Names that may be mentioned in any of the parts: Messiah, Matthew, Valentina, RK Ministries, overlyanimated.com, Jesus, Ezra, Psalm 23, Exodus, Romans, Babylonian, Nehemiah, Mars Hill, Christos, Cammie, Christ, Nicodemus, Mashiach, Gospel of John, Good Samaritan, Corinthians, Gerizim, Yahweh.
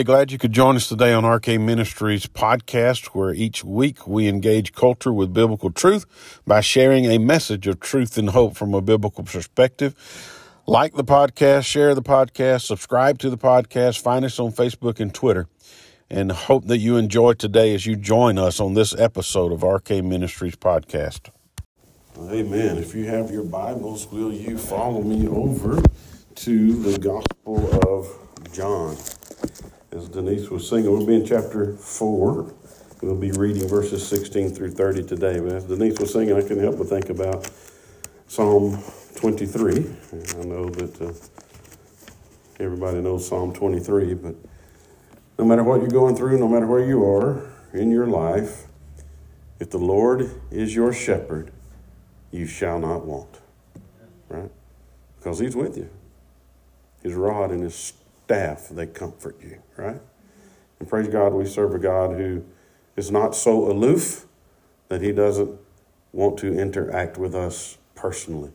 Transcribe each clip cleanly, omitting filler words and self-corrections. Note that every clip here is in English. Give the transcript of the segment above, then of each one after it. Hey, glad you could join us today on RK Ministries podcast, where each week we engage culture with biblical truth by sharing a message of truth and hope from a biblical perspective. Like the podcast, share the podcast, subscribe to the podcast, find us on Facebook and Twitter, and hope that you enjoy today as you join us on this episode of RK Ministries podcast. Amen. If you have your Bibles, will you follow me over to the Gospel of John? As Denise was singing, we'll be in chapter 4. We'll be reading verses 16 through 30 today. But as Denise was singing, I couldn't help but think about Psalm 23. And I know that everybody knows Psalm 23, but no matter what you're going through, no matter where you are in your life, if the Lord is your shepherd, you shall not want, right? Because he's with you. His rod and his staff, they comfort you, right? And praise God, we serve a God who is not so aloof that he doesn't want to interact with us personally.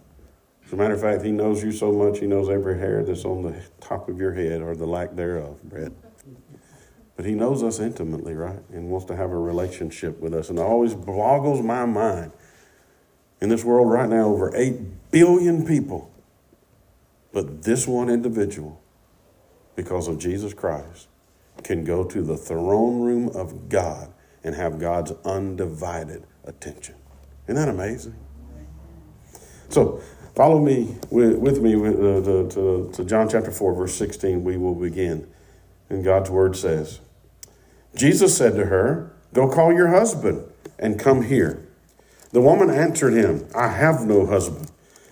As a matter of fact, he knows you so much, he knows every hair that's on the top of your head or the lack thereof, Brett. But he knows us intimately, right? And wants to have a relationship with us. And it always boggles my mind. In this world right now, over 8 billion people. But this one individual, because of Jesus Christ, can go to the throne room of God and have God's undivided attention. Isn't that amazing? So follow me to John chapter 4, verse 16. We will begin. And God's word says, Jesus said to her, "Go call your husband and come here." The woman answered him, "I have no husband."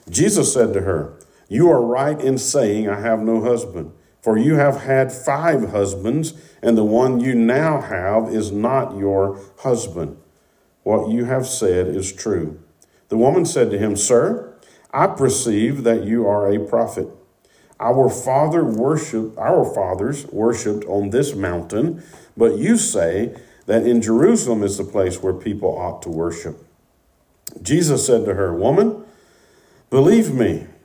Jesus said to her, "You are right in saying, 'I have no husband,' for you have had 5 husbands, and the one you now have is not your husband. What you have said is true." The woman said to him, "Sir, I perceive that you are a prophet. Our fathers worshipped on this mountain, but you say that in Jerusalem is the place where people ought to worship." Jesus said to her, "Woman, believe me,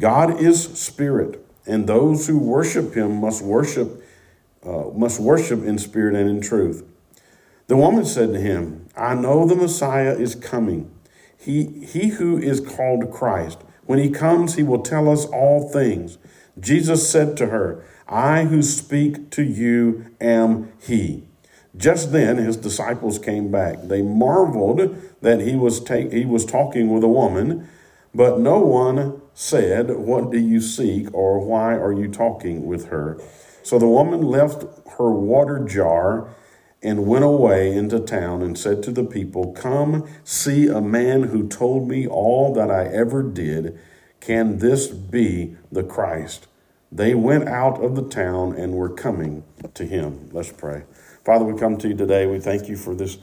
God is spirit, and those who worship him must worship in spirit and in truth." The woman said to him, "I know the Messiah is coming, he who is called Christ. When he comes, he will tell us all things." Jesus said to her, "I who speak to you am he." Just then his disciples came back. They marveled that he was talking with a woman, but no one said, "What do you seek?" or "Why are you talking with her?" So the woman left her water jar and went away into town and said to the people, "Come see a man who told me all that I ever did. Can this be the Christ?" They went out of the town and were coming to him. Let's pray. Father, we come to you today. We thank you for this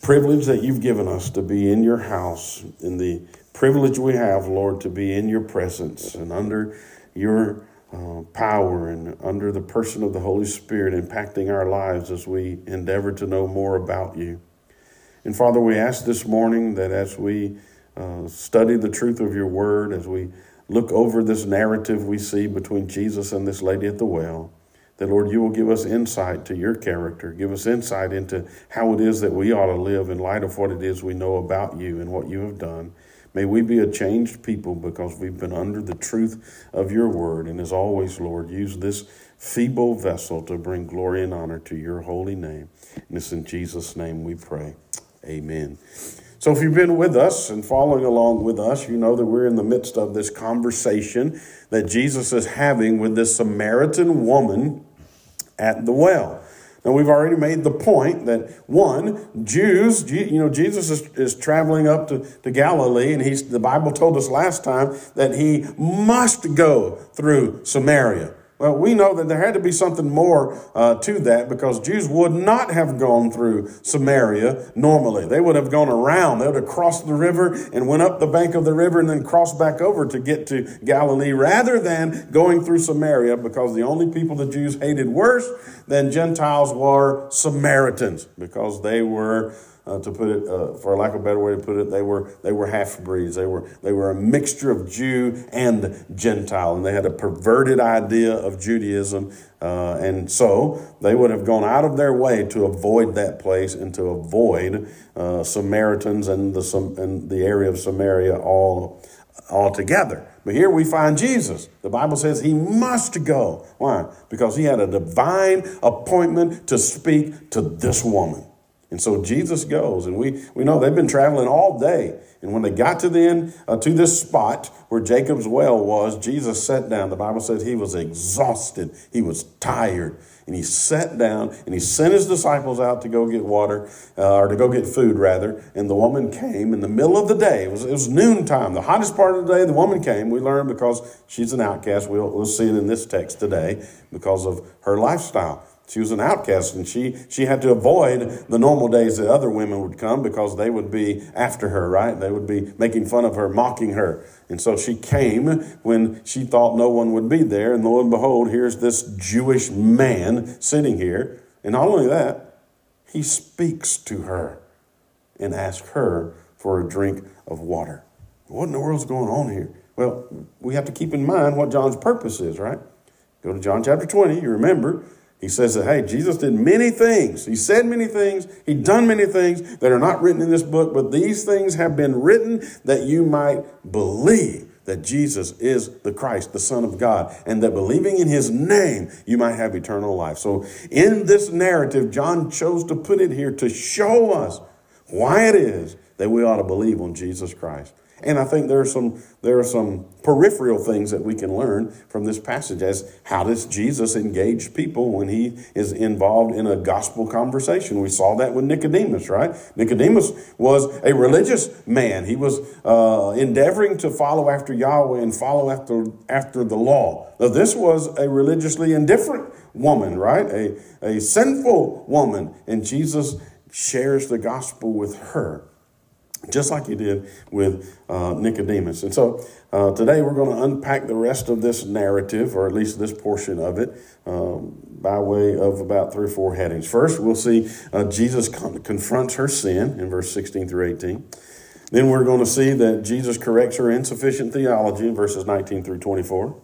privilege that you've given us to be in your house, in the privilege we have, Lord, to be in your presence and under your power and under the person of the Holy Spirit impacting our lives as we endeavor to know more about you. And Father, we ask this morning that as we study the truth of your word, as we look over this narrative we see between Jesus and this lady at the well, that, Lord, you will give us insight to your character. Give us insight into how it is that we ought to live in light of what it is we know about you and what you have done. May we be a changed people because we've been under the truth of your word. And as always, Lord, use this feeble vessel to bring glory and honor to your holy name. And it's in Jesus' name we pray. Amen. So if you've been with us and following along with us, you know that we're in the midst of this conversation that Jesus is having with this Samaritan woman at the well. Now, we've already made the point that, one, Jews, Jesus is traveling up to Galilee, and the Bible told us last time that he must go through Samaria. Well, we know that there had to be something more to that, because Jews would not have gone through Samaria normally. They would have gone around. They would have crossed the river and went up the bank of the river and then crossed back over to get to Galilee, rather than going through Samaria, because the only people the Jews hated worse than Gentiles were Samaritans, because they were, to put it, for lack of a better way to put it, they were half-breeds. They were a mixture of Jew and Gentile, and they had a perverted idea of Judaism. And so they would have gone out of their way to avoid that place and to avoid Samaritans and the area of Samaria altogether. But here we find Jesus. The Bible says he must go. Why? Because he had a divine appointment to speak to this woman. And so Jesus goes, and we know they've been traveling all day. And when they got to the end, to this spot where Jacob's well was, Jesus sat down. The Bible says he was exhausted. He was tired, and he sat down, and he sent his disciples out to go get water, or to go get food rather. And the woman came in the middle of the day. It was noontime, the hottest part of the day. The woman came. We learned because she's an outcast. We'll see it in this text today because of her lifestyle. She was an outcast, and she had to avoid the normal days that other women would come, because they would be after her, right? They would be making fun of her, mocking her. And so she came when she thought no one would be there. And lo and behold, here's this Jewish man sitting here. And not only that, he speaks to her and asks her for a drink of water. What in the world's going on here? Well, we have to keep in mind what John's purpose is, right? Go to John chapter 20, you remember. He says that, hey, Jesus did many things. He said many things. He done many things that are not written in this book, but these things have been written that you might believe that Jesus is the Christ, the Son of God, and that believing in his name, you might have eternal life. So in this narrative, John chose to put it here to show us why it is that we ought to believe on Jesus Christ. And I think there are some peripheral things that we can learn from this passage as how does Jesus engage people when he is involved in a gospel conversation. We saw that with Nicodemus, right? Nicodemus was a religious man. He was endeavoring to follow after Yahweh and follow after the law. Now, this was a religiously indifferent woman, right? A sinful woman. And Jesus shares the gospel with her, just like he did with Nicodemus. And so today we're going to unpack the rest of this narrative, or at least this portion of it, by way of about 3 or 4 headings. First, we'll see Jesus confronts her sin in verse 16 through 18. Then we're going to see that Jesus corrects her insufficient theology in verses 19 through 24.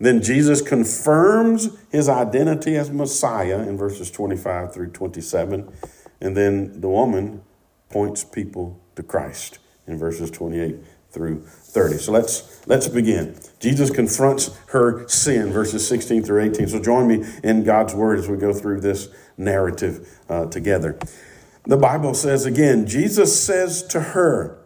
Then Jesus confirms his identity as Messiah in verses 25 through 27. And then the woman points people to Christ in verses 28 through 30. So let's begin. Jesus confronts her sin, verses 16 through 18. So join me in God's word as we go through this narrative together. The Bible says again, Jesus says to her,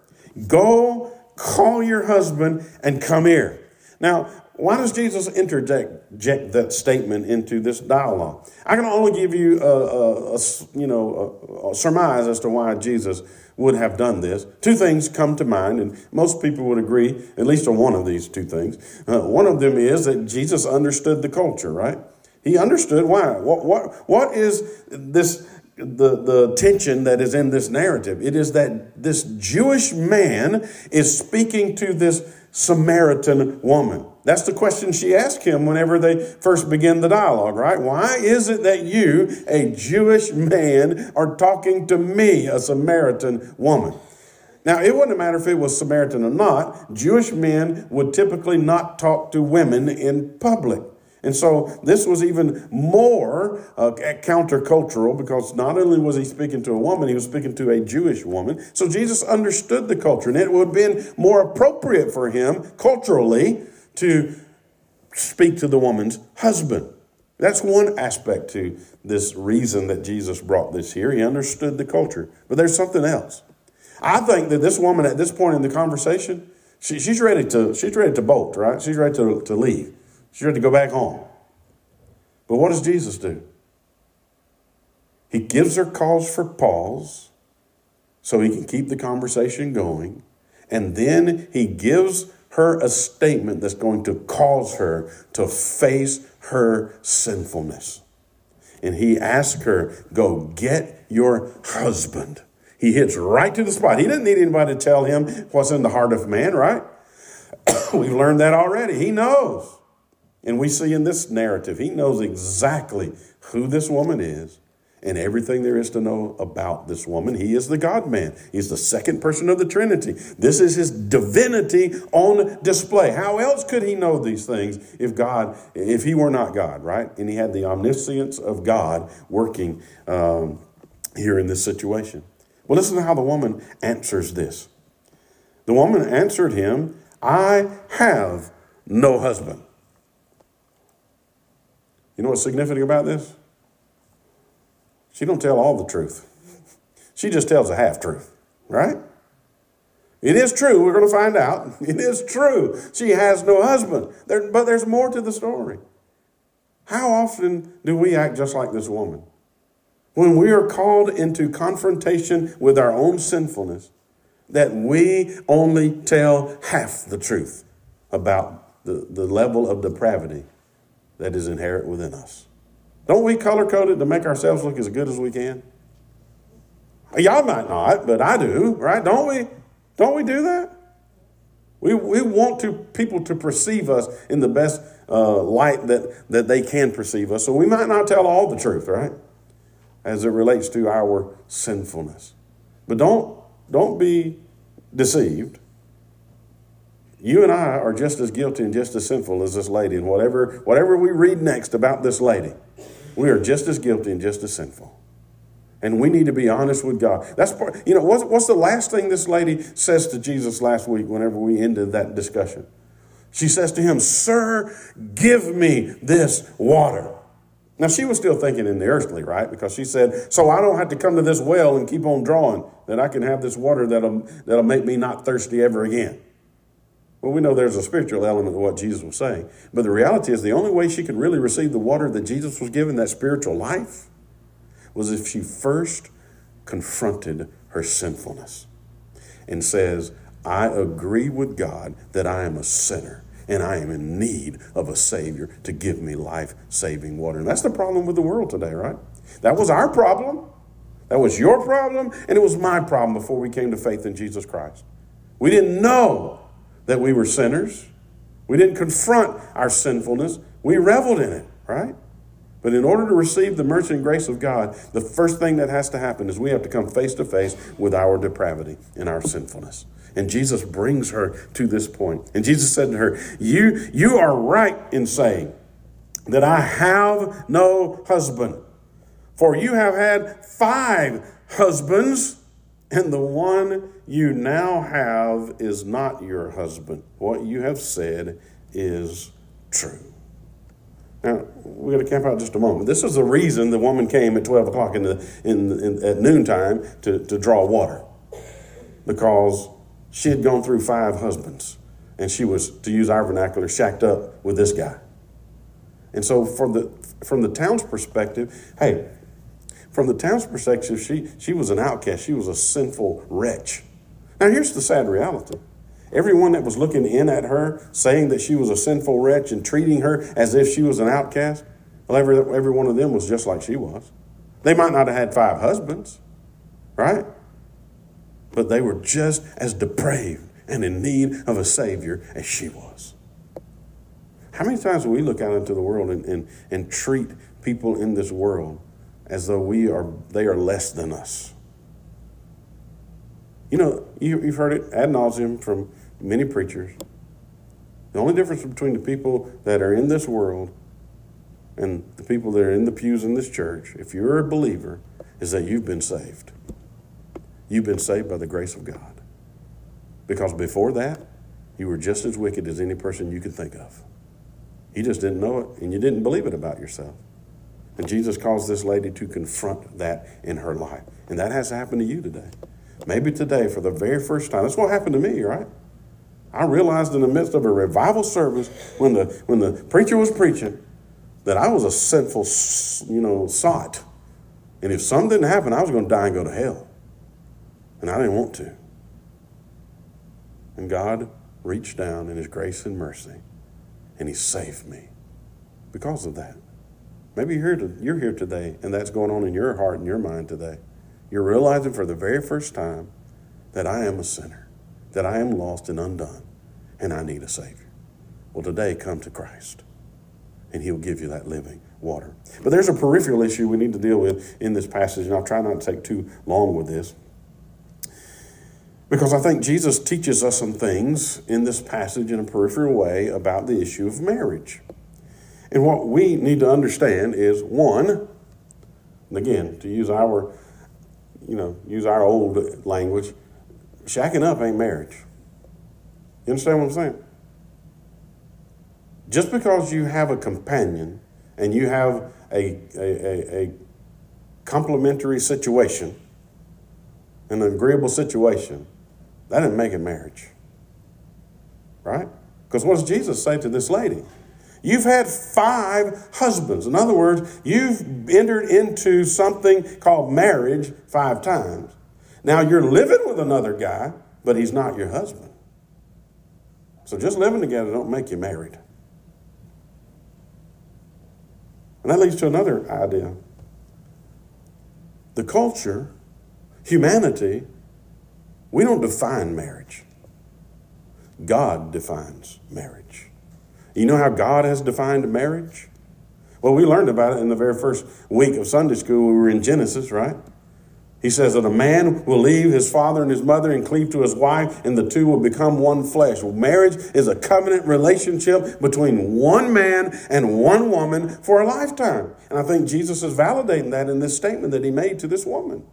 "Go, call your husband and come here." Now, why does Jesus interject that statement into this dialogue? I can only give you a surmise as to why Jesus would have done this. 2 things come to mind, and most people would agree at least on one of these 2 things. One of them is that Jesus understood the culture, right? He understood why. What is this? The tension that is in this narrative. It is that this Jewish man is speaking to this Samaritan woman. That's the question she asked him whenever they first begin the dialogue, right? Why is it that you, a Jewish man, are talking to me, a Samaritan woman? Now, it wouldn't matter if it was Samaritan or not. Jewish men would typically not talk to women in public. And so this was even more countercultural, because not only was he speaking to a woman, he was speaking to a Jewish woman. So Jesus understood the culture, and it would have been more appropriate for him culturally to speak to the woman's husband. That's one aspect to this reason that Jesus brought this here. He understood the culture. But there's something else. I think that this woman at this point in the conversation, she's ready to bolt, right? She's ready to leave. She's ready to go back home. But what does Jesus do? He gives her cause for pause so he can keep the conversation going. And then he gives her a statement that's going to cause her to face her sinfulness. And he asked her, go get your husband. He hits right to the spot. He doesn't need anybody to tell him what's in the heart of man, right? We've learned that already. He knows. And we see in this narrative, he knows exactly who this woman is and everything there is to know about this woman. He is the God-man. He's the second person of the Trinity. This is his divinity on display. How else could he know these things if he were not God, right? And he had the omniscience of God working here in this situation. Well, listen to how the woman answers this. The woman answered him, I have no husband. You know what's significant about this? She don't tell all the truth. She just tells a half-truth, right? It is true. We're going to find out. It is true. She has no husband. But there's more to the story. How often do we act just like this woman? When we are called into confrontation with our own sinfulness, that we only tell half the truth about the level of depravity that is inherent within us. Don't we color code it to make ourselves look as good as we can? Y'all might not, but I do, right? Don't we do that? We want people to perceive us in the best light that they can perceive us. So we might not tell all the truth, right? As it relates to our sinfulness. But don't be deceived. You and I are just as guilty and just as sinful as this lady. And whatever we read next about this lady, we are just as guilty and just as sinful. And we need to be honest with God. That's part. You know, what's the last thing this lady says to Jesus last week whenever we ended that discussion? She says to him, sir, give me this water. Now, she was still thinking in the earthly, right? Because she said, so I don't have to come to this well and keep on drawing, that I can have this water that'll make me not thirsty ever again. Well, we know there's a spiritual element of what Jesus was saying. But the reality is the only way she could really receive the water that Jesus was given, that spiritual life, was if she first confronted her sinfulness and says, I agree with God that I am a sinner. And I am in need of a Savior to give me life-saving water. And that's the problem with the world today, right? That was our problem. That was your problem. And it was my problem before we came to faith in Jesus Christ. We didn't know that we were sinners. We didn't confront our sinfulness. We reveled in it, right? But in order to receive the mercy and grace of God, the first thing that has to happen is we have to come face-to-face with our depravity and our sinfulness. And Jesus brings her to this point. And Jesus said to her, you are right in saying that I have no husband. For you have had 5 husbands, and the one you now have is not your husband. What you have said is true. Now, we're going to camp out just a moment. This is the reason the woman came at 12 o'clock at noontime to draw water. Because she had gone through 5 husbands, and she was, to use our vernacular, shacked up with this guy. And so from the town's perspective, she was an outcast. She was a sinful wretch. Now, here's the sad reality. Everyone that was looking in at her, saying that she was a sinful wretch and treating her as if she was an outcast, well, every one of them was just like she was. They might not have had 5 husbands, right? But they were just as depraved and in need of a Savior as she was. How many times do we look out into the world and treat people in this world as though they are less than us? You know, you've heard it ad nauseum from many preachers. The only difference between the people that are in this world and the people that are in the pews in this church, if you're a believer, is that you've been saved. You've been saved by the grace of God. Because before that, you were just as wicked as any person you could think of. You just didn't know it, and you didn't believe it about yourself. And Jesus calls this lady to confront that in her life. And that has to happen to you today. Maybe today, for the very first time. That's what happened to me, right? I realized in the midst of a revival service, when the preacher was preaching, that I was a sinful, sot. And if something didn't happen, I was going to die and go to hell. And I didn't want to. And God reached down in his grace and mercy, and he saved me because of that. Maybe you're here today, and that's going on in your heart and your mind today. You're realizing for the very first time that I am a sinner, that I am lost and undone, and I need a Savior. Well, today, come to Christ, and he'll give you that living water. But there's a peripheral issue we need to deal with in this passage, and I'll try not to take too long with this, because I think Jesus teaches us some things in this passage in a peripheral way about the issue of marriage. And what we need to understand is, one, and again, to use our old language, shacking up ain't marriage. You understand what I'm saying? Just because you have a companion and you have a complementary situation, an agreeable situation, that didn't make it marriage, right? Because what does Jesus say to this lady? You've had 5 husbands. In other words, you've entered into something called marriage 5 times. Now you're living with another guy, but he's not your husband. So just living together don't make you married. And that leads to another idea. The culture, humanity, we don't define marriage. God defines marriage. You know how God has defined marriage? Well, we learned about it in the very first week of Sunday school. We were in Genesis, right? He says that a man will leave his father and his mother and cleave to his wife, and the two will become one flesh. Well, marriage is a covenant relationship between one man and one woman for a lifetime. And I think Jesus is validating that in this statement that he made to this woman.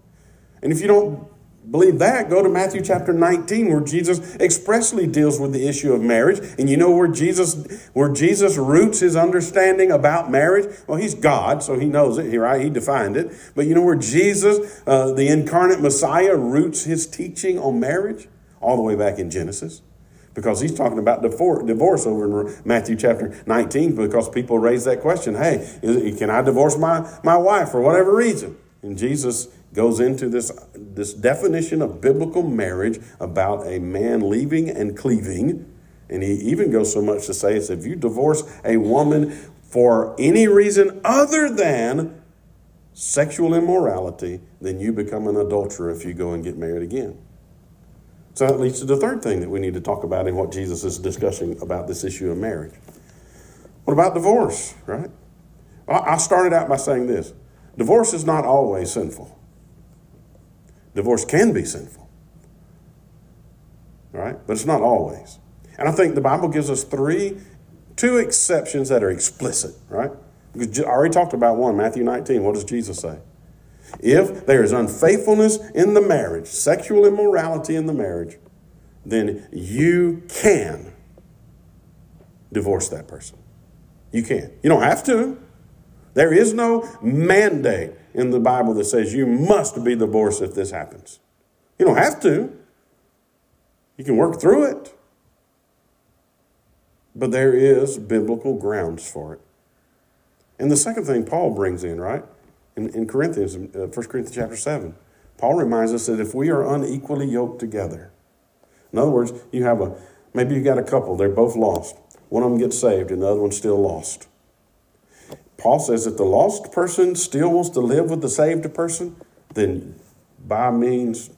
And if you don't believe that, go to Matthew chapter 19, where Jesus expressly deals with the issue of marriage. And you know where Jesus roots his understanding about marriage? Well, he's God, so he knows it, right? He defined it. But you know where Jesus, the incarnate Messiah, roots his teaching on marriage? All the way back in Genesis. Because he's talking about divorce over in Matthew chapter 19, because people raise that question, hey, can I divorce my wife for whatever reason? And Jesus goes into this definition of biblical marriage about a man leaving and cleaving. And he even goes so much to say, it's if you divorce a woman for any reason other than sexual immorality, then you become an adulterer if you go and get married again. So that leads to the third thing that we need to talk about in what Jesus is discussing about this issue of marriage. What about divorce, right? I started out by saying this. Divorce is not always sinful. Divorce can be sinful, right? But it's not always. And I think the Bible gives us two exceptions that are explicit, right? I already talked about one, Matthew 19. What does Jesus say? If there is unfaithfulness in the marriage, sexual immorality in the marriage, then you can divorce that person. You can. You don't have to. There is no mandate in the Bible that says you must be divorced if this happens. You don't have to. You can work through it. But there is biblical grounds for it. And the second thing Paul brings in, right? In Corinthians, 1 Corinthians chapter 7, Paul reminds us that if we are unequally yoked together, in other words, maybe you've got a couple, they're both lost. One of them gets saved and the other one's still lost. Paul says that the lost person still wants to live with the saved person, then by means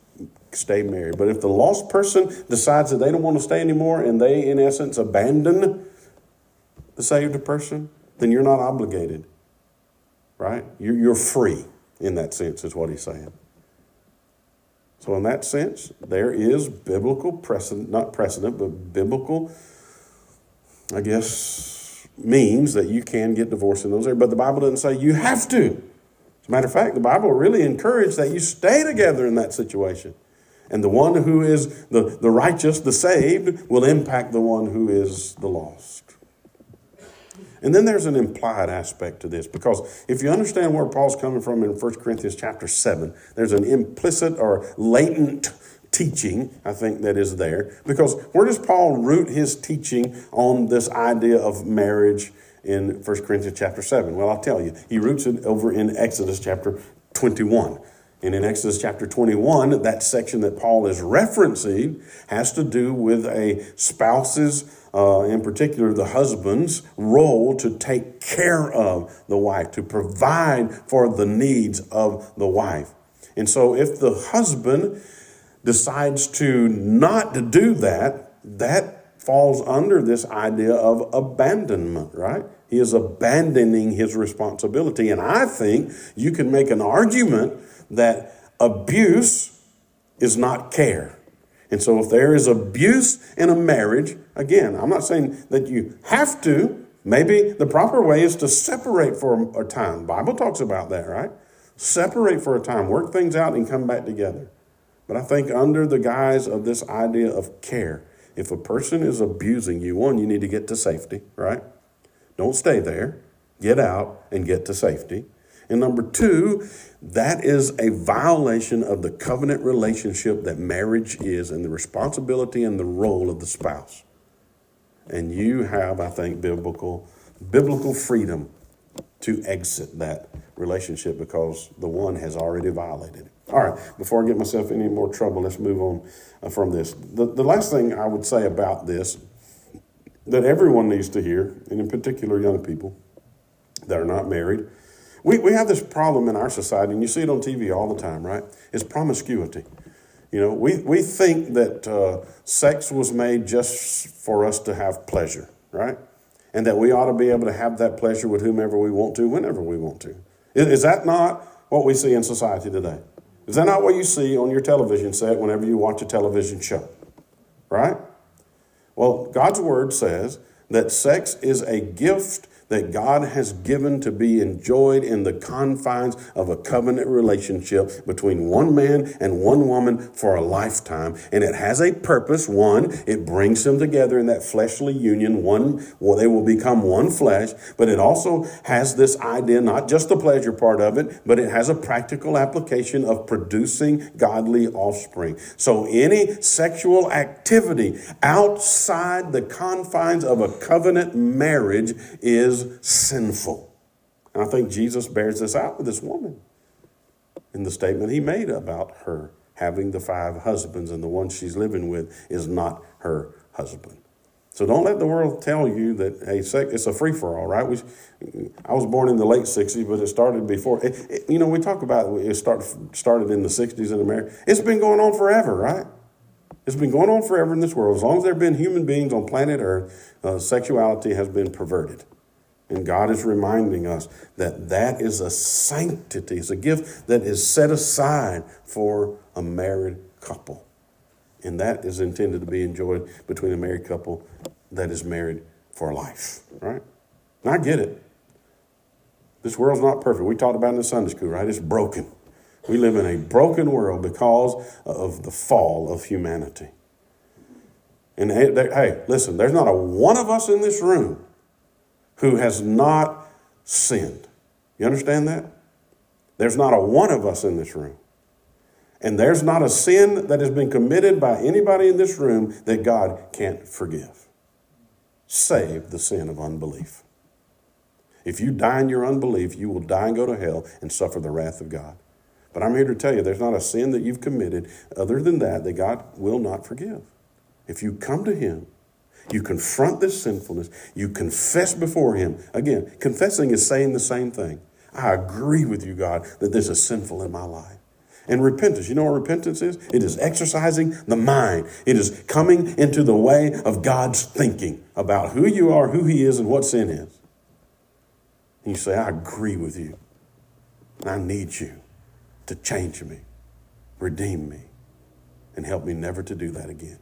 stay married. But if the lost person decides that they don't want to stay anymore and they, in essence, abandon the saved person, then you're not obligated, right? You're free in that sense is what he's saying. So in that sense, there is biblical precedent, not precedent, but biblical, I guess, means that you can get divorced in those areas, but the Bible doesn't say you have to. As a matter of fact, the Bible really encourages that you stay together in that situation. And the one who is the righteous, the saved, will impact the one who is the lost. And then there's an implied aspect to this, because if you understand where Paul's coming from in 1 Corinthians chapter 7, there's an implicit or latent teaching, I think, that is there. Because where does Paul root his teaching on this idea of marriage in 1 Corinthians chapter 7? Well, I'll tell you, he roots it over in Exodus chapter 21. And in Exodus chapter 21, that section that Paul is referencing has to do with a spouse's, in particular the husband's, role to take care of the wife, to provide for the needs of the wife. And so if the husband decides to not to do that, that falls under this idea of abandonment, right? He is abandoning his responsibility. And I think you can make an argument that abuse is not care. And so if there is abuse in a marriage, again, I'm not saying that you have to. Maybe the proper way is to separate for a time. The Bible talks about that, right? Separate for a time, work things out and come back together. But I think under the guise of this idea of care, if a person is abusing you, one, you need to get to safety, right? Don't stay there. Get out and get to safety. And number two, that is a violation of the covenant relationship that marriage is and the responsibility and the role of the spouse. And you have, I think, biblical freedom to exit that relationship because the one has already violated it. All right, before I get myself in any more trouble, let's move on from this. The last thing I would say about this that everyone needs to hear, and in particular young people that are not married, we have this problem in our society, and you see it on TV all the time, right? It's promiscuity. You know, we think that sex was made just for us to have pleasure, right? And that we ought to be able to have that pleasure with whomever we want to, whenever we want to. Is that not what we see in society today? Is that not what you see on your television set whenever you watch a television show, right? Well, God's word says that sex is a gift that God has given to be enjoyed in the confines of a covenant relationship between one man and one woman for a lifetime. And it has a purpose. One, it brings them together in that fleshly union. One, well, they will become one flesh. But it also has this idea, not just the pleasure part of it, but it has a practical application of producing godly offspring. So any sexual activity outside the confines of a covenant marriage is sinful. And I think Jesus bears this out with this woman in the statement he made about her having the 5 husbands, and the one she's living with is not her husband. So don't let the world tell you that, hey, it's a free-for-all, right? I was born in the late 60s, but it started before. We talk about it started in the 60s in America. It's been going on forever, right? It's been going on forever in this world. As long as there have been human beings on planet Earth, sexuality has been perverted. And God is reminding us that that is a sanctity. It's a gift that is set aside for a married couple. And that is intended to be enjoyed between a married couple that is married for life, right? And I get it. This world's not perfect. We talked about it in Sunday school, right? It's broken. We live in a broken world because of the fall of humanity. And hey, listen, there's not a one of us in this room who has not sinned. You understand that? There's not a one of us in this room. And there's not a sin that has been committed by anybody in this room that God can't forgive, save the sin of unbelief. If you die in your unbelief, you will die and go to hell and suffer the wrath of God. But I'm here to tell you, there's not a sin that you've committed other than that God will not forgive. If you come to him, you confront this sinfulness. You confess before him. Again, confessing is saying the same thing. I agree with you, God, that this is sinful in my life. And repentance, you know what repentance is? It is exercising the mind. It is coming into the way of God's thinking about who you are, who he is, and what sin is. And you say, I agree with you. And I need you to change me, redeem me, and help me never to do that again.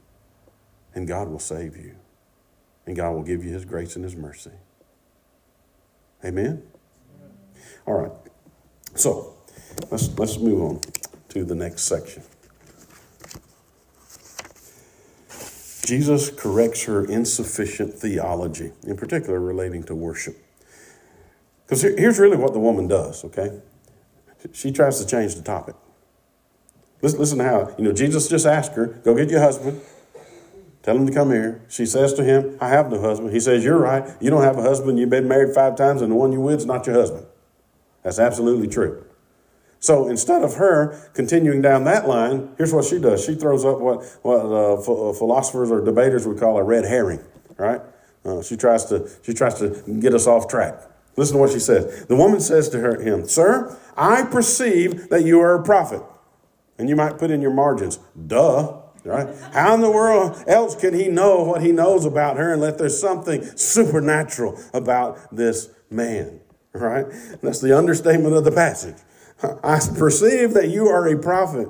And God will save you. And God will give you his grace and his mercy. Amen? All right. So let's move on to the next section. Jesus corrects her insufficient theology, in particular relating to worship. Because here's really what the woman does, okay? She tries to change the topic. Listen to how, Jesus just asked her, go get your husband. Tell him to come here. She says to him, I have no husband. He says, you're right. You don't have a husband. You've been married 5 times, and the one you're with is not your husband. That's absolutely true. So instead of her continuing down that line, here's what she does. She throws up what philosophers or debaters would call a red herring, right? She tries to get us off track. Listen to what she says. The woman says to him, "Sir, I perceive that you are a prophet." And you might put in your margins, duh, right? How in the world else can he know what he knows about her unless there's something supernatural about this man, right? And that's the understatement of the passage. I perceive that you are a prophet.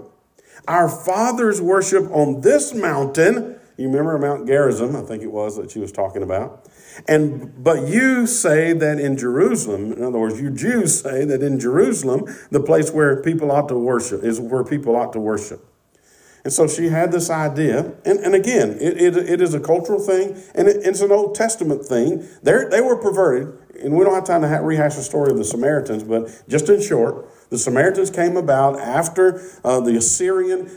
Our fathers worship on this mountain. You remember Mount Gerizim, I think it was, that she was talking about. But you say that in Jerusalem, in other words, you Jews say that in Jerusalem, the place where people ought to worship is where people ought to worship. And so she had this idea. And again, it is a cultural thing, and it's an Old Testament thing. They were perverted. And we don't have time to rehash the story of the Samaritans, but just in short, the Samaritans came about after the Assyrian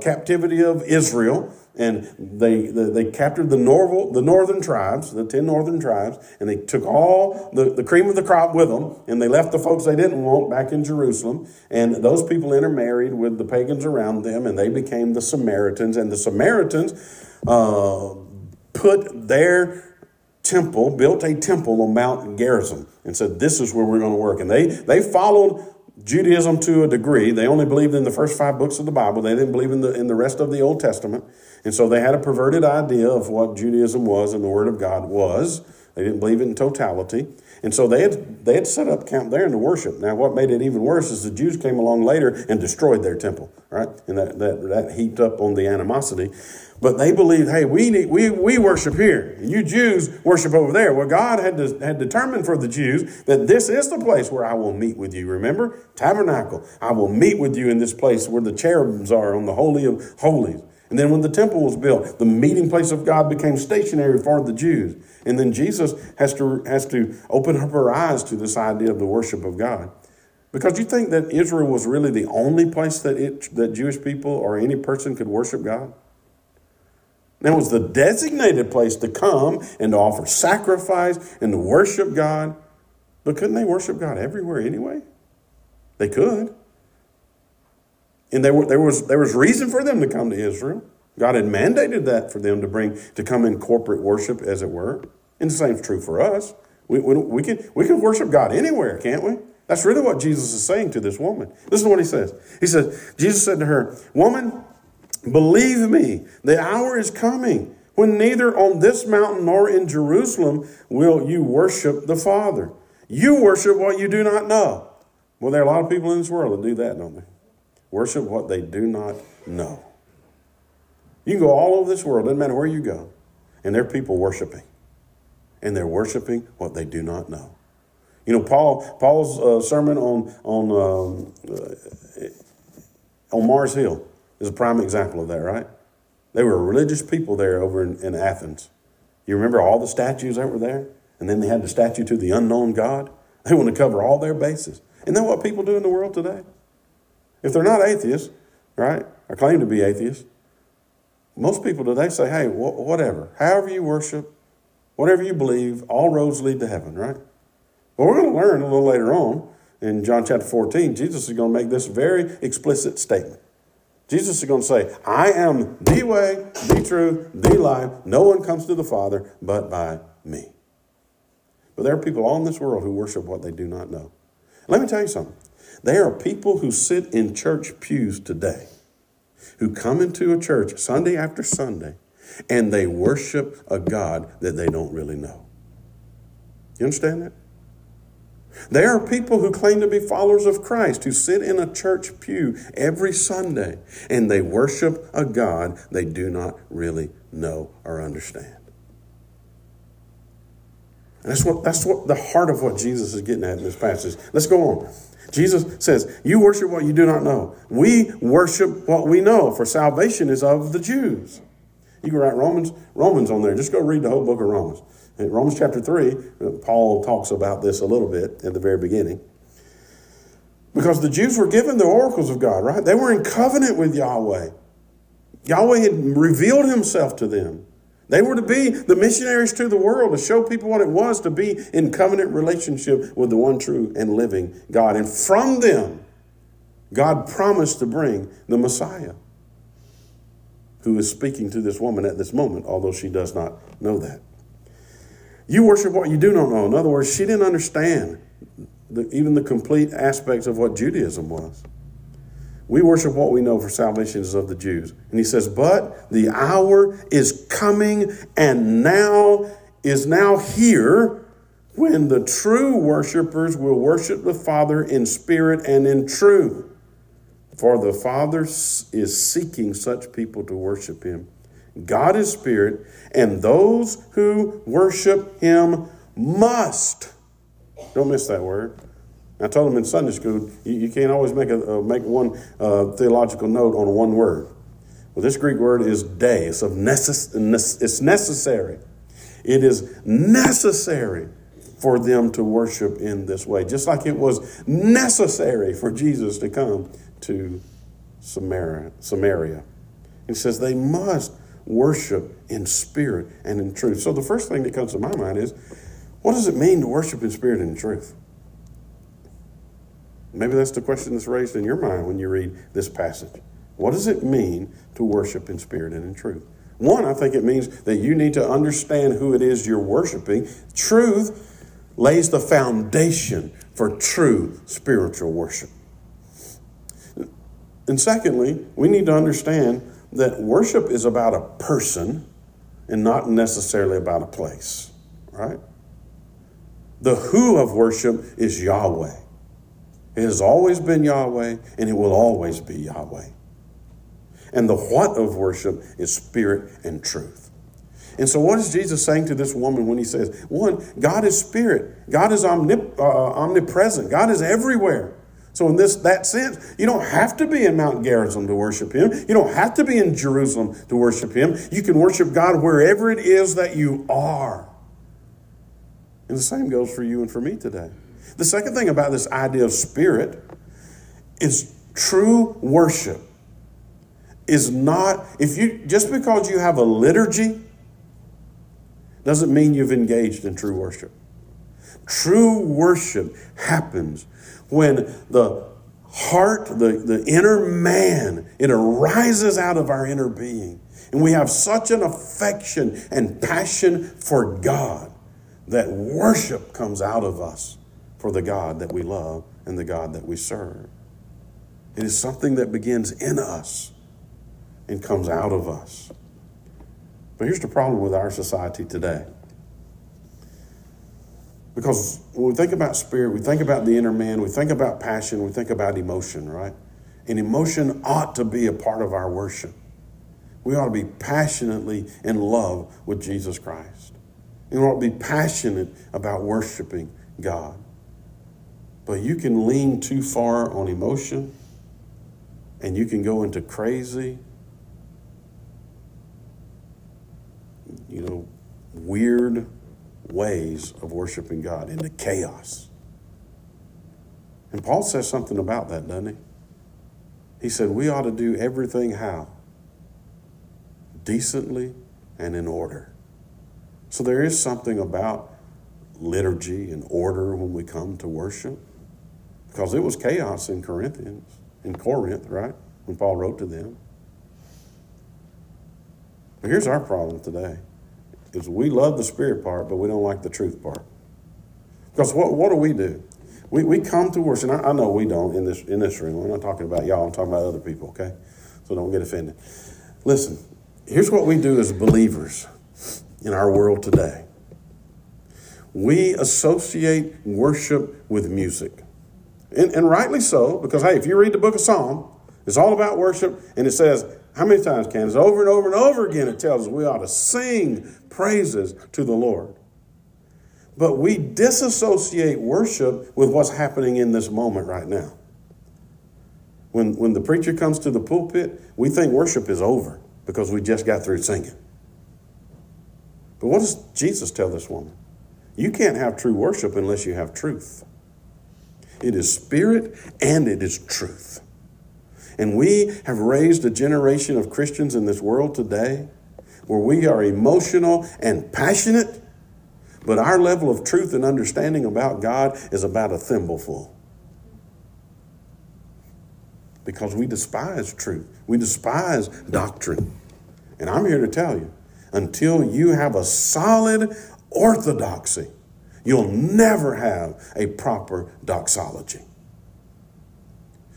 captivity of Israel. And they captured the northern tribes, the 10 northern tribes, and they took all the cream of the crop with them, and they left the folks they didn't want back in Jerusalem. And those people intermarried with the pagans around them, and they became the Samaritans. And the Samaritans put their temple, built a temple on Mount Gerizim, and said, this is where we're going to work. And they followed Judaism to a degree. They only believed in the first 5 books of the Bible. They didn't believe in the rest of the Old Testament. And so they had a perverted idea of what Judaism was and the Word of God was. They didn't believe it in totality. And so they had set up camp there to worship. Now, what made it even worse is the Jews came along later and destroyed their temple, right? And that heaped up on the animosity. But they believed, hey, we worship here. You Jews worship over there. Well, God had determined for the Jews that this is the place where I will meet with you. Remember? Tabernacle. I will meet with you in this place where the cherubims are on the Holy of Holies. And then when the temple was built, the meeting place of God became stationary for the Jews. And then Jesus has to open up her eyes to this idea of the worship of God. Because you think that Israel was really the only place that Jewish people or any person could worship God? That was the designated place to come and to offer sacrifice and to worship God. But couldn't they worship God everywhere anyway? They could. And there was reason for them to come to Israel. God had mandated that for them to come in corporate worship, as it were. And the same is true for us. We can worship God anywhere, can't we? That's really what Jesus is saying to this woman. Listen to what he says. He says, Jesus said to her, "Woman, believe me, the hour is coming when neither on this mountain nor in Jerusalem will you worship the Father. You worship what you do not know." Well, there are a lot of people in this world that do that, don't they? Worship what they do not know. You can go all over this world, doesn't matter where you go, and there are people worshiping. And they're worshiping what they do not know. You know, Paul's sermon on Mars Hill is a prime example of that, right? They were religious people there over in Athens. You remember all the statues that were there? And then they had the statue to the unknown God. They want to cover all their bases. Isn't that what people do in the world today? If they're not atheists, right, or claim to be atheists, most people today say, hey, whatever, however you worship, whatever you believe, all roads lead to heaven, right? Well, we're going to learn a little later on in John chapter 14, Jesus is going to make this very explicit statement. Jesus is going to say, I am the way, the truth, the life. No one comes to the Father but by me. But there are people all in this world who worship what they do not know. Let me tell you something. There are people who sit in church pews today, who come into a church Sunday after Sunday, and they worship a God that they don't really know. You understand that? There are people who claim to be followers of Christ who sit in a church pew every Sunday, and they worship a God they do not really know or understand. And that's what the heart of what Jesus is getting at in this passage. Let's go on. Jesus says, you worship what you do not know. We worship what we know, for salvation is of the Jews. You can write Romans on there. Just go read the whole book of Romans. In Romans chapter 3, Paul talks about this a little bit at the very beginning. Because the Jews were given the oracles of God, right? They were in covenant with Yahweh. Yahweh had revealed himself to them. They were to be the missionaries to the world, to show people what it was to be in covenant relationship with the one true and living God. And from them, God promised to bring the Messiah, who is speaking to this woman at this moment, although she does not know that. You worship what you do not know. In other words, she didn't understand even the complete aspects of what Judaism was. We worship what we know, for salvation is of the Jews. And he says, but the hour is coming and now is now here when the true worshipers will worship the Father in spirit and in truth. For the Father is seeking such people to worship him. God is spirit, and those who worship him must. Don't miss that word. I told them in Sunday school, you can't always make one theological note on one word. Well, this Greek word is de. It's necessary. It is necessary for them to worship in this way, just like it was necessary for Jesus to come to Samaria. He says they must worship in spirit and in truth. So the first thing that comes to my mind is, what does it mean to worship in spirit and in truth? Maybe that's the question that's raised in your mind when you read this passage. What does it mean to worship in spirit and in truth? One, I think it means that you need to understand who it is you're worshiping. Truth lays the foundation for true spiritual worship. And secondly, we need to understand that worship is about a person and not necessarily about a place, right? The who of worship is Yahweh. It has always been Yahweh, and it will always be Yahweh. And the what of worship is spirit and truth. And so what is Jesus saying to this woman when he says, one, God is spirit. God is omnipresent. God is everywhere. So in that sense, you don't have to be in Mount Gerizim to worship him. You don't have to be in Jerusalem to worship him. You can worship God wherever it is that you are. And the same goes for you and for me today. The second thing about this idea of spirit is true worship is not, just because you have a liturgy doesn't mean you've engaged in true worship. True worship happens when the heart, the inner man, it arises out of our inner being. And we have such an affection and passion for God that worship comes out of us for the God that we love and the God that we serve. It is something that begins in us and comes out of us. But here's the problem with our society today. Because when we think about spirit, we think about the inner man, we think about passion, we think about emotion, right? And emotion ought to be a part of our worship. We ought to be passionately in love with Jesus Christ. We ought to be passionate about worshiping God. But you can lean too far on emotion, and you can go into crazy, weird ways of worshiping God, into chaos. And Paul says something about that, doesn't he? He said, we ought to do everything how? Decently and in order. So there is something about liturgy and order when we come to worship, because it was chaos in Corinth, right? When Paul wrote to them. But here's our problem today. Is we love the spirit part, but we don't like the truth part. Because what do? We come to worship. And I know we don't in this room. We're not talking about y'all. I'm talking about other people, okay? So don't get offended. Listen, here's what we do as believers in our world today. We associate worship with music. And rightly so, because, hey, if you read the book of Psalm, it's all about worship, and it says, how many times, Candace? Over and over and over again, it tells us we ought to sing praises to the Lord. But we disassociate worship with what's happening in this moment right now. When the preacher comes to the pulpit, we think worship is over because we just got through singing. But what does Jesus tell this woman? You can't have true worship unless you have truth. It is spirit and it is truth. And we have raised a generation of Christians in this world today where we are emotional and passionate, but our level of truth and understanding about God is about a thimbleful. because we despise truth. We despise doctrine. And I'm here to tell you, until you have a solid orthodoxy, you'll never have a proper doxology.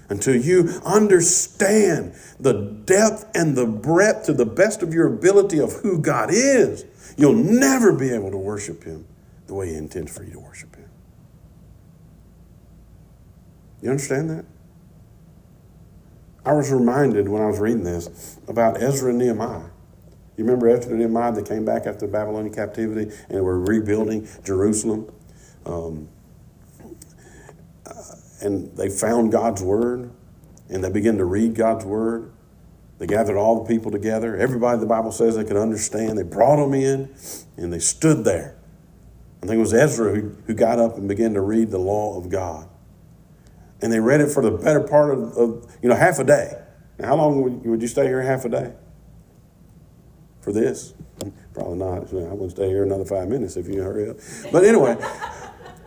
Until you understand the depth and the breadth to the best of your ability of who God is, you'll never be able to worship him the way he intends for you to worship him. You understand that? I was reminded when I was reading this about Ezra and Nehemiah. You remember Ezra and Nehemiah, they came back after the Babylonian captivity and were rebuilding Jerusalem. And they found God's word, and they began to read God's word. They gathered all the people together. Everybody, the Bible says, they could understand. They brought them in, and they stood there. I think it was Ezra who got up and began to read the law of God. And they read it for the better part of half a day. Now, how long would you stay here half a day? For this? Probably not. I wouldn't stay here another 5 minutes if you hurry up. But anyway,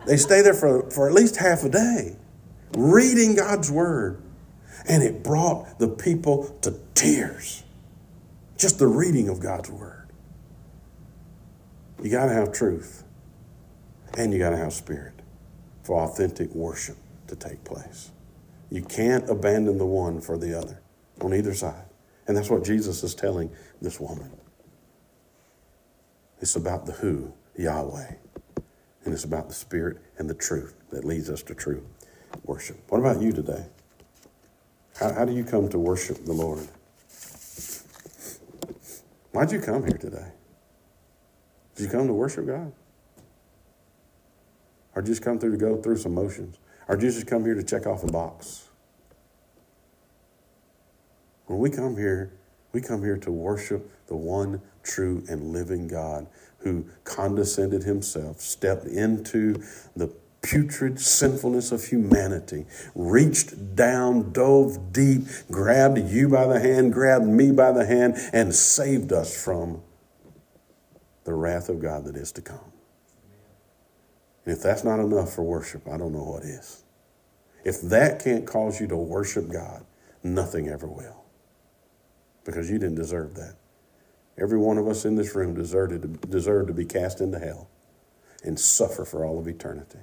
they stay there for at least half a day, reading God's word. And it brought the people to tears. Just the reading of God's word. You got to have truth. And you got to have spirit for authentic worship to take place. You can't abandon the one for the other on either side. And that's what Jesus is telling this woman. It's about the who, Yahweh. And it's about the spirit and the truth that leads us to true worship. What about you today? How do you come to worship the Lord? Why'd you come here today? Did you come to worship God? Or did you just come through to go through some motions? Or did you just come here to check off a box? When we come here to worship the one true and living God who condescended himself, stepped into the putrid sinfulness of humanity, reached down, dove deep, grabbed you by the hand, grabbed me by the hand, and saved us from the wrath of God that is to come. And if that's not enough for worship, I don't know what is. If that can't cause you to worship God, nothing ever will. Because you didn't deserve that. Every one of us in this room deserved to be cast into hell and suffer for all of eternity.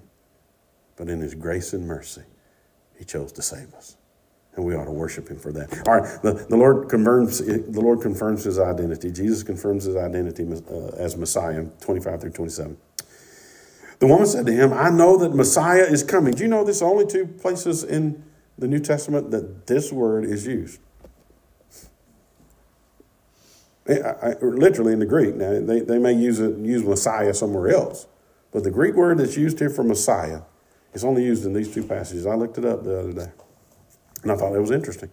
But in his grace and mercy, he chose to save us. And we ought to worship him for that. All right, the Lord confirms his identity. Jesus confirms his identity as Messiah, 25 through 27. The woman said to him, I know that Messiah is coming. Do you know there's only two places in the New Testament that this word is used? Literally in the Greek. Now, they may use Messiah somewhere else. But the Greek word that's used here for Messiah, it's only used in these two passages. I looked it up the other day, and I thought it was interesting.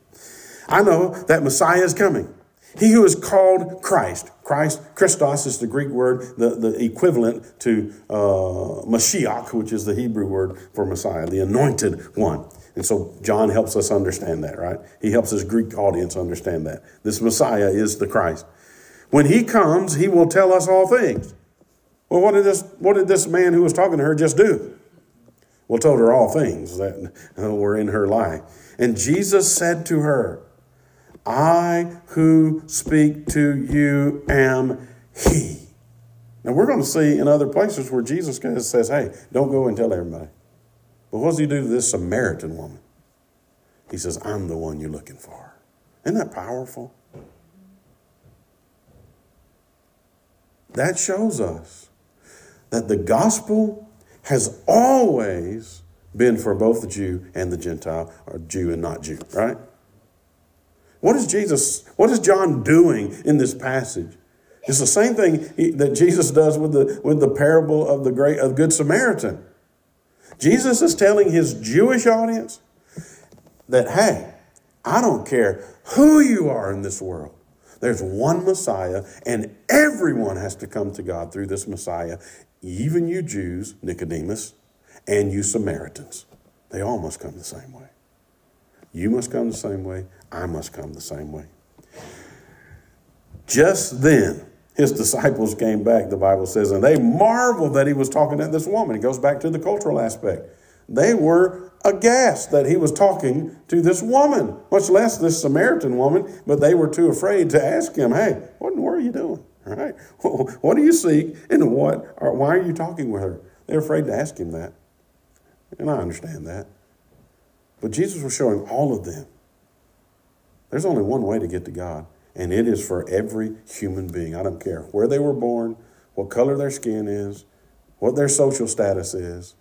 I know that Messiah is coming. He who is called Christ. Christos is the Greek word, the equivalent to Mashiach, which is the Hebrew word for Messiah, the anointed one. And so John helps us understand that, right? He helps his Greek audience understand that. This Messiah is the Christ. When he comes, he will tell us all things. Well, what did this man who was talking to her just do? Well, told her all things that were in her life. And Jesus said to her, I who speak to you am he. Now, we're going to see in other places where Jesus says, hey, don't go and tell everybody. But what does he do to this Samaritan woman? He says, I'm the one you're looking for. Isn't that powerful? That shows us that the gospel has always been for both the Jew and the Gentile, or Jew and not Jew, right? What is John doing in this passage? It's the same thing that Jesus does with the parable of the Good Samaritan. Jesus is telling his Jewish audience that, hey, I don't care who you are in this world. There's one Messiah, and everyone has to come to God through this Messiah. Even you Jews, Nicodemus, and you Samaritans. They all must come the same way. You must come the same way. I must come the same way. Just then, his disciples came back, the Bible says, and they marveled that he was talking to this woman. It goes back to the cultural aspect. They were aghast that he was talking to this woman, much less this Samaritan woman, but they were too afraid to ask him, hey, what in the world are you doing? All right, what do you seek and why are you talking with her? They're afraid to ask him that. And I understand that. But Jesus was showing all of them there's only one way to get to God, and it is for every human being. I don't care where they were born, what color their skin is, what their social status is.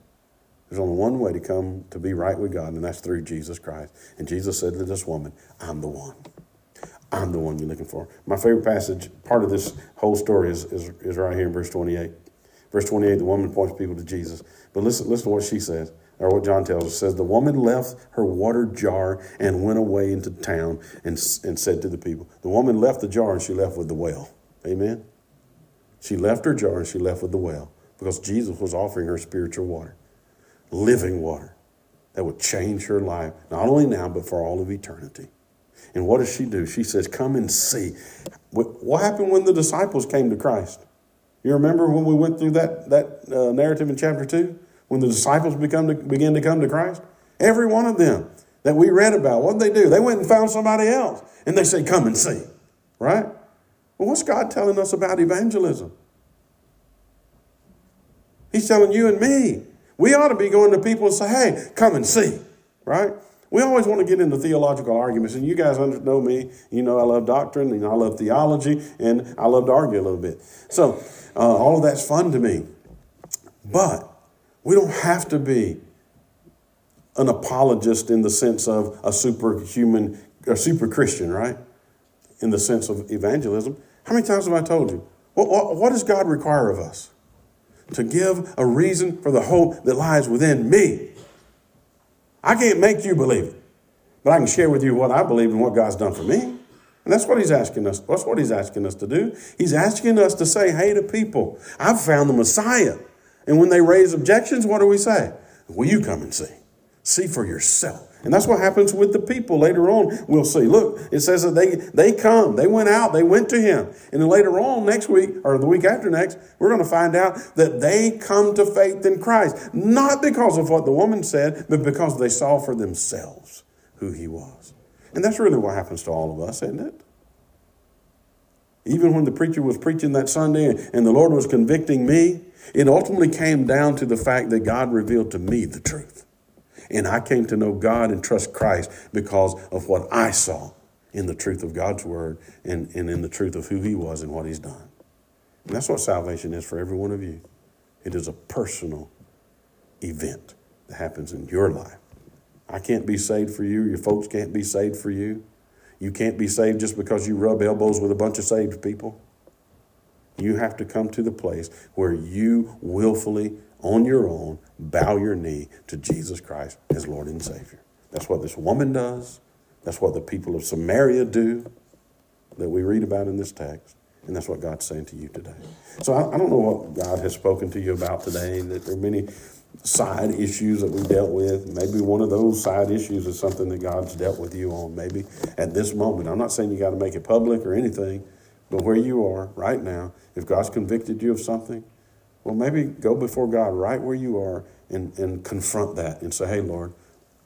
There's only one way to come to be right with God, and that's through Jesus Christ. And Jesus said to this woman, I'm the one. I'm the one you're looking for. My favorite passage, part of this whole story is right here in verse 28. Verse 28, the woman points people to Jesus. But listen to what she says, or what John tells us. It says, the woman left her water jar and went away into town and said to the people. The woman left the jar and she left with the well. Amen? She left her jar and she left with the well because Jesus was offering her spiritual water, living water that would change her life, not only now, but for all of eternity. And what does she do? She says, come and see. What happened when the disciples came to Christ? You remember when we went through that narrative in chapter 2? When the disciples began to come to Christ? Every one of them that we read about, what did they do? They went and found somebody else. And they said, come and see. Right? Well, what's God telling us about evangelism? He's telling you and me. We ought to be going to people and say, hey, come and see. Right? We always want to get into theological arguments, and you guys know me. You know I love doctrine, and I love theology, and I love to argue a little bit. So all of that's fun to me. But we don't have to be an apologist in the sense of a superhuman, a super Christian, right? In the sense of evangelism. How many times have I told you? What does God require of us? To give a reason for the hope that lies within me. I can't make you believe it, but I can share with you what I believe and what God's done for me. And that's what he's asking us. That's what he's asking us to do. He's asking us to say, hey, to people, I've found the Messiah. And when they raise objections, what do we say? Will you come and see? See for yourself. And that's what happens with the people later on. We'll see. Look, it says that they come. They went out. They went to him. And then later on next week or the week after next, we're going to find out that they come to faith in Christ. Not because of what the woman said, but because they saw for themselves who he was. And that's really what happens to all of us, isn't it? Even when the preacher was preaching that Sunday and the Lord was convicting me, it ultimately came down to the fact that God revealed to me the truth. And I came to know God and trust Christ because of what I saw in the truth of God's word and in the truth of who he was and what he's done. And that's what salvation is for every one of you. It is a personal event that happens in your life. I can't be saved for you. Your folks can't be saved for you. You can't be saved just because you rub elbows with a bunch of saved people. You have to come to the place where you willfully, on your own, bow your knee to Jesus Christ as Lord and Savior. That's what this woman does. That's what the people of Samaria do that we read about in this text. And that's what God's saying to you today. So I don't know what God has spoken to you about today. That there are many side issues that we dealt with. Maybe one of those side issues is something that God's dealt with you on. Maybe at this moment. I'm not saying you got to make it public or anything. But where you are right now, if God's convicted you of something, well, maybe go before God right where you are and confront that and say, hey, Lord,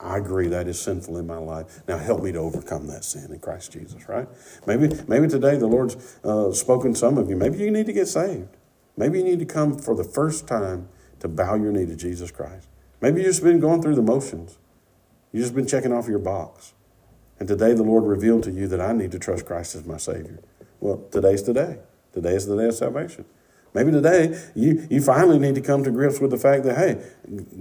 I agree that is sinful in my life. Now help me to overcome that sin in Christ Jesus, right? Maybe today the Lord's spoken to some of you. Maybe you need to get saved. Maybe you need to come for the first time to bow your knee to Jesus Christ. Maybe you've just been going through the motions. You've just been checking off your box. And today the Lord revealed to you that I need to trust Christ as my Savior. Well, today's the day. Today is the day of salvation. Maybe today you finally need to come to grips with the fact that, hey,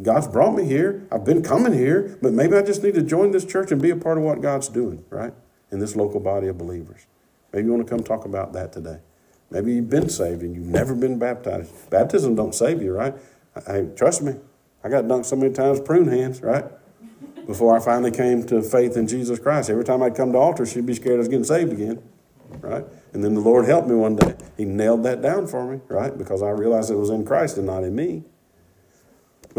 God's brought me here. I've been coming here, but maybe I just need to join this church and be a part of what God's doing, right? In this local body of believers. Maybe you want to come talk about that today. Maybe you've been saved and you've never been baptized. Baptism don't save you, right? Hey, trust me. I got dunked so many times, prune hands, right? Before I finally came to faith in Jesus Christ. Every time I'd come to altar, she'd be scared I was getting saved again, right? And then the Lord helped me one day. He nailed that down for me, right? Because I realized it was in Christ and not in me.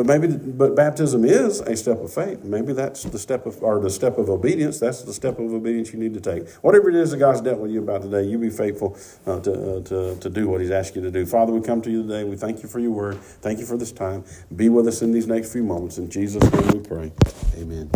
But baptism is a step of faith. Maybe that's the step of obedience. That's the step of obedience you need to take. Whatever it is that God's dealt with you about today, you be faithful to do what he's asked you to do. Father, we come to you today. We thank you for your word. Thank you for this time. Be with us in these next few moments. In Jesus' name we pray. Amen.